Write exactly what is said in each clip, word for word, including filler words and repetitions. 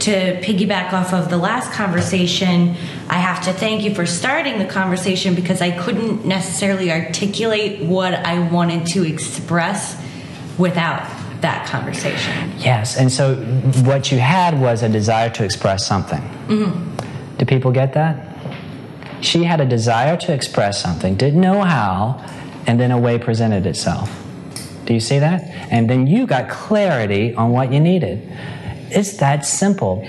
To piggyback off of the last conversation, I have to thank you for starting the conversation because I couldn't necessarily articulate what I wanted to express without that conversation. Yes, and so what you had was a desire to express something. Mm-hmm. Do people get that? She had a desire to express something, didn't know how, and then a way presented itself. Do you see that? And then you got clarity on what you needed. It's that simple.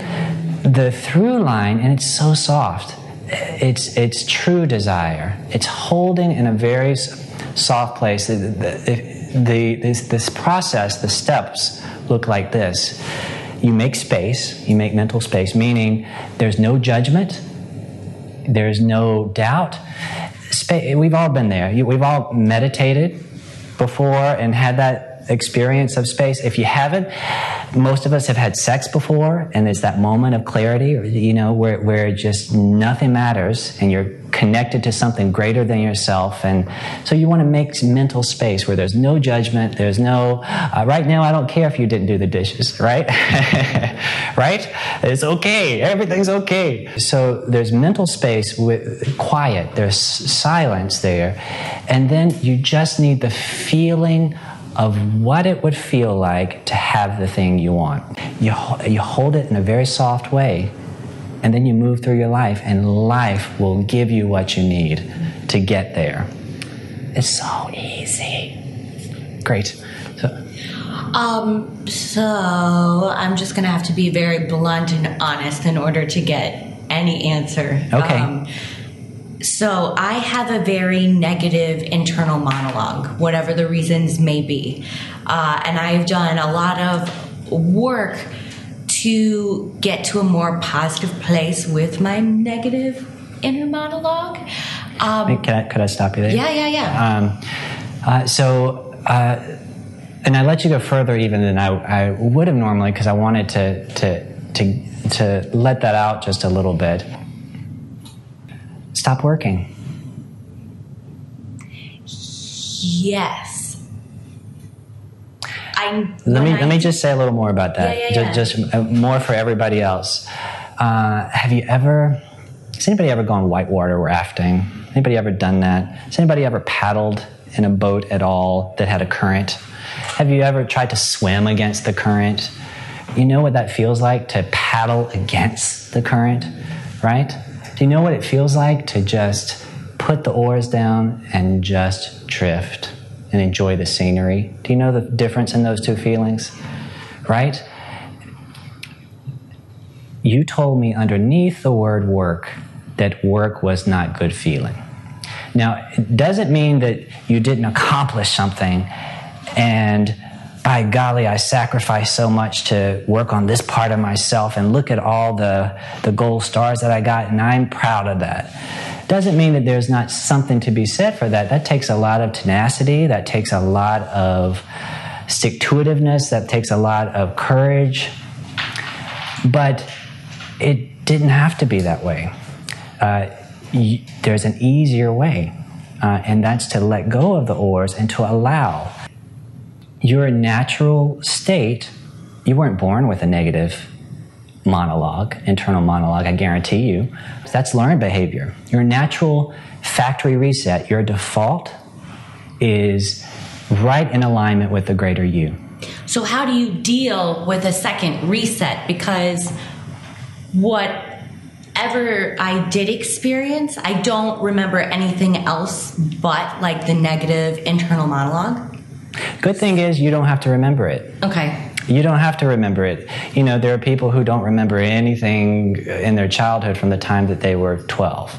The through line, and it's so soft, it's it's true desire. It's holding in a very soft place. The, the, the, this, this process, the steps look like this. You make space, you make mental space, meaning there's no judgment, there's no doubt. Spa- we've all been there. We've all meditated before and had that experience of space. If you haven't, most of us have had sex before, and it's that moment of clarity, you know, where where just nothing matters, and you're connected to something greater than yourself. And so you want to make mental space where there's no judgment, there's no uh, right now I don't care if you didn't do the dishes, right? Right? It's okay. Everything's okay. So there's mental space with quiet. There's silence there, and then you just need the feeling of what it would feel like to have the thing you want. You you hold it in a very soft way, and then you move through your life, and life will give you what you need to get there. It's so easy. Great. So, um, so I'm just gonna have to be very blunt and honest in order to get any answer. Okay. Um, So I have a very negative internal monologue, whatever the reasons may be. Uh, and I've done a lot of work to get to a more positive place with my negative inner monologue. Um, Can I, could I stop you there? Yeah, yeah, yeah. Um, uh, so, uh, and I let you go further even than I, I would have normally because I wanted to, to, to, to let that out just a little bit. Stop working. Yes. I'm, let me I, let me just say a little more about that. Yeah, yeah, just, yeah. just more for everybody else. Uh, have you ever? Has anybody ever gone whitewater rafting? Anybody ever done that? Has anybody ever paddled in a boat at all that had a current? Have you ever tried to swim against the current? You know what that feels like to paddle against the current, right? Do you know what it feels like to just put the oars down and just drift and enjoy the scenery? Do you know the difference in those two feelings? Right? You told me underneath the word work that work was not good feeling. Now, it doesn't mean that you didn't accomplish something and by golly, I sacrificed so much to work on this part of myself and look at all the, the gold stars that I got, and I'm proud of that. Doesn't mean that there's not something to be said for that. That takes a lot of tenacity. That takes a lot of stick-to-itiveness. That takes a lot of courage. But it didn't have to be that way. Uh, y- there's an easier way, uh, and that's to let go of the oars and to allow. Your natural state, you weren't born with a negative monologue, internal monologue, I guarantee you. That's learned behavior. Your natural factory reset, your default is right in alignment with the greater you. So how do you deal with a second reset? Because whatever I did experience, I don't remember anything else but like the negative internal monologue. Good thing is you don't have to remember it. Okay. You don't have to remember it. You know, there are people who don't remember anything in their childhood from the time that they were twelve.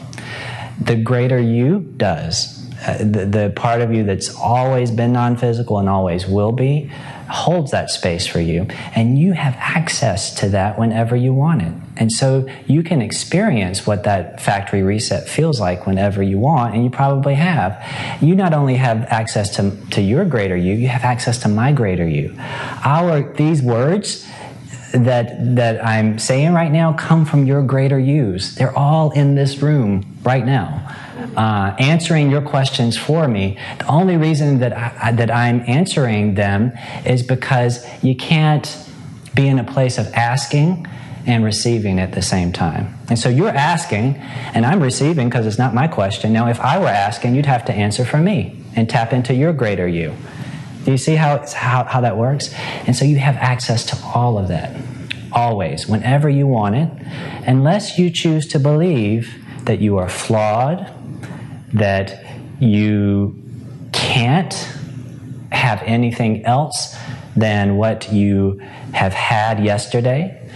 The greater you does. Uh, the, the part of you that's always been non-physical and always will be holds that space for you, and you have access to that whenever you want it. And so you can experience what that factory reset feels like whenever you want, and you probably have. You not only have access to, to your greater you, you have access to my greater you. Our, these words that, that I'm saying right now come from your greater yous. They're all in this room right now. Uh, answering your questions for me. The only reason that, I, that I'm answering them is because you can't be in a place of asking and receiving at the same time. And so you're asking, and I'm receiving because it's not my question. Now, if I were asking, you'd have to answer for me and tap into your greater you. Do you see how, it's, how, how that works? And so you have access to all of that, always, whenever you want it, unless you choose to believe that you are flawed, that you can't have anything else than what you have had yesterday.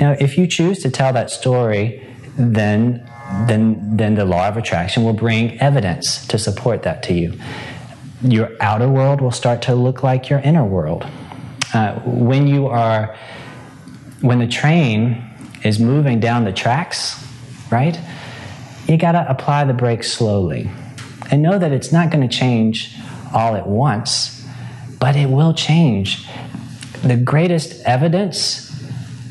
Now, if you choose to tell that story, then, then, then the law of attraction will bring evidence to support that to you. Your outer world will start to look like your inner world. Uh, when you are, when the train is moving down the tracks, right? You gotta apply the brakes slowly and know that it's not gonna change all at once, but it will change. The greatest evidence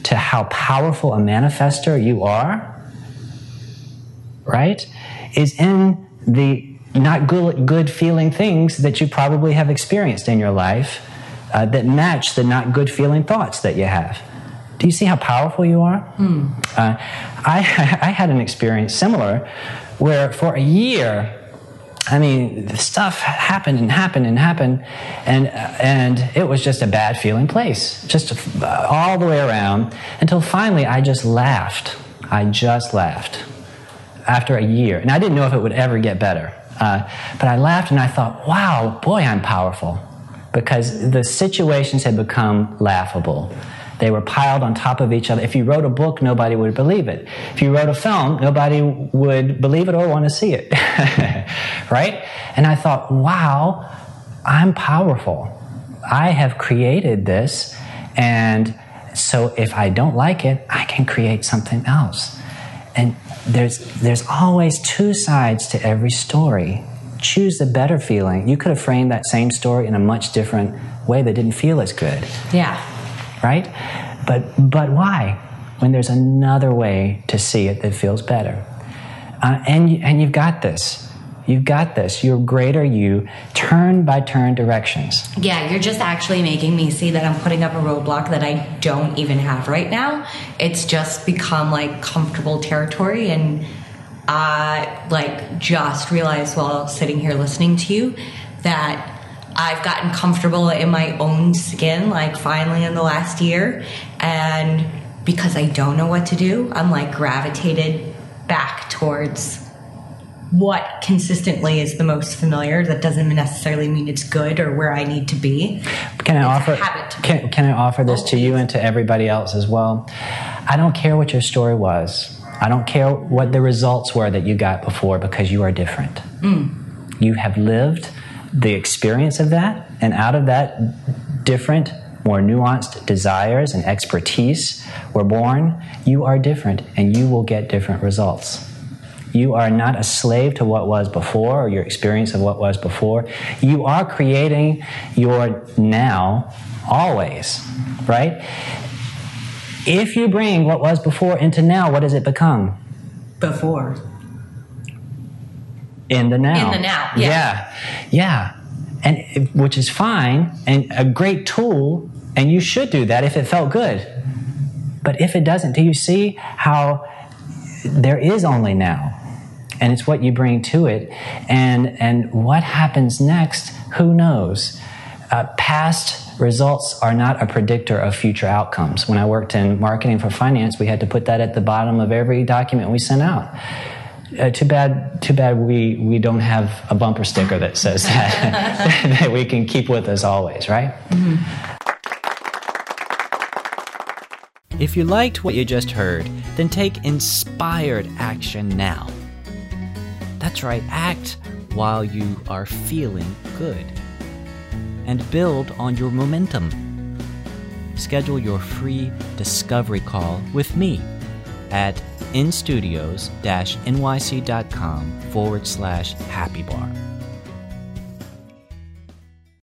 to how powerful a manifester you are, right, is in the not good, good feeling things that you probably have experienced in your life uh, that match the not good feeling thoughts that you have. Do you see how powerful you are? Mm. Uh, I, I had an experience similar where for a year, I mean, the stuff happened and happened and happened, and, and it was just a bad feeling place, just all the way around, until finally I just laughed. I just laughed after a year. And I didn't know if it would ever get better, uh, but I laughed and I thought, wow, boy, I'm powerful, because the situations had become laughable. They were piled on top of each other. If you wrote a book, nobody would believe it. If you wrote a film, nobody would believe it or want to see it, right? And I thought, wow, I'm powerful. I have created this, and so if I don't like it, I can create something else. And there's, there's always two sides to every story. Choose the better feeling. You could have framed that same story in a much different way that didn't feel as good. Yeah. Right? But, but why? When there's another way to see it that feels better. Uh, and, and you've got this. You've got this. Your greater you, turn by turn directions. Yeah, you're just actually making me see that I'm putting up a roadblock that I don't even have right now. It's just become like comfortable territory, and I like just realized while sitting here listening to you that I've gotten comfortable in my own skin, like finally in the last year. And because I don't know what to do, I'm like gravitated back towards what consistently is the most familiar. That doesn't necessarily mean it's good or where I need to be. Can I it's offer can, can I offer this oh, to you and to everybody else as well? I don't care what your story was. I don't care what the results were that you got before, because you are different. Mm. You have lived the experience of that, and out of that, different, more nuanced desires and expertise were born. You are different, and you will get different results. You are not a slave to what was before or your experience of what was before. You are creating your now always, right? If you bring what was before into now, what does it become? Before. In the now. In the now, yeah. Yeah, yeah. And, which is fine and a great tool, and you should do that if it felt good. But if it doesn't, do you see how there is only now? And it's what you bring to it. And, and what happens next, who knows? Uh, past results are not a predictor of future outcomes. When I worked in marketing for finance, we had to put that at the bottom of every document we sent out. Uh, too bad, too bad we, we don't have a bumper sticker that says that, that we can keep with us always, right? Mm-hmm. If you liked what you just heard, then take inspired action now. That's right, act while you are feeling good. And build on your momentum. schedule your free discovery call with me at instudios dash n y c dot com forward slash happy bar.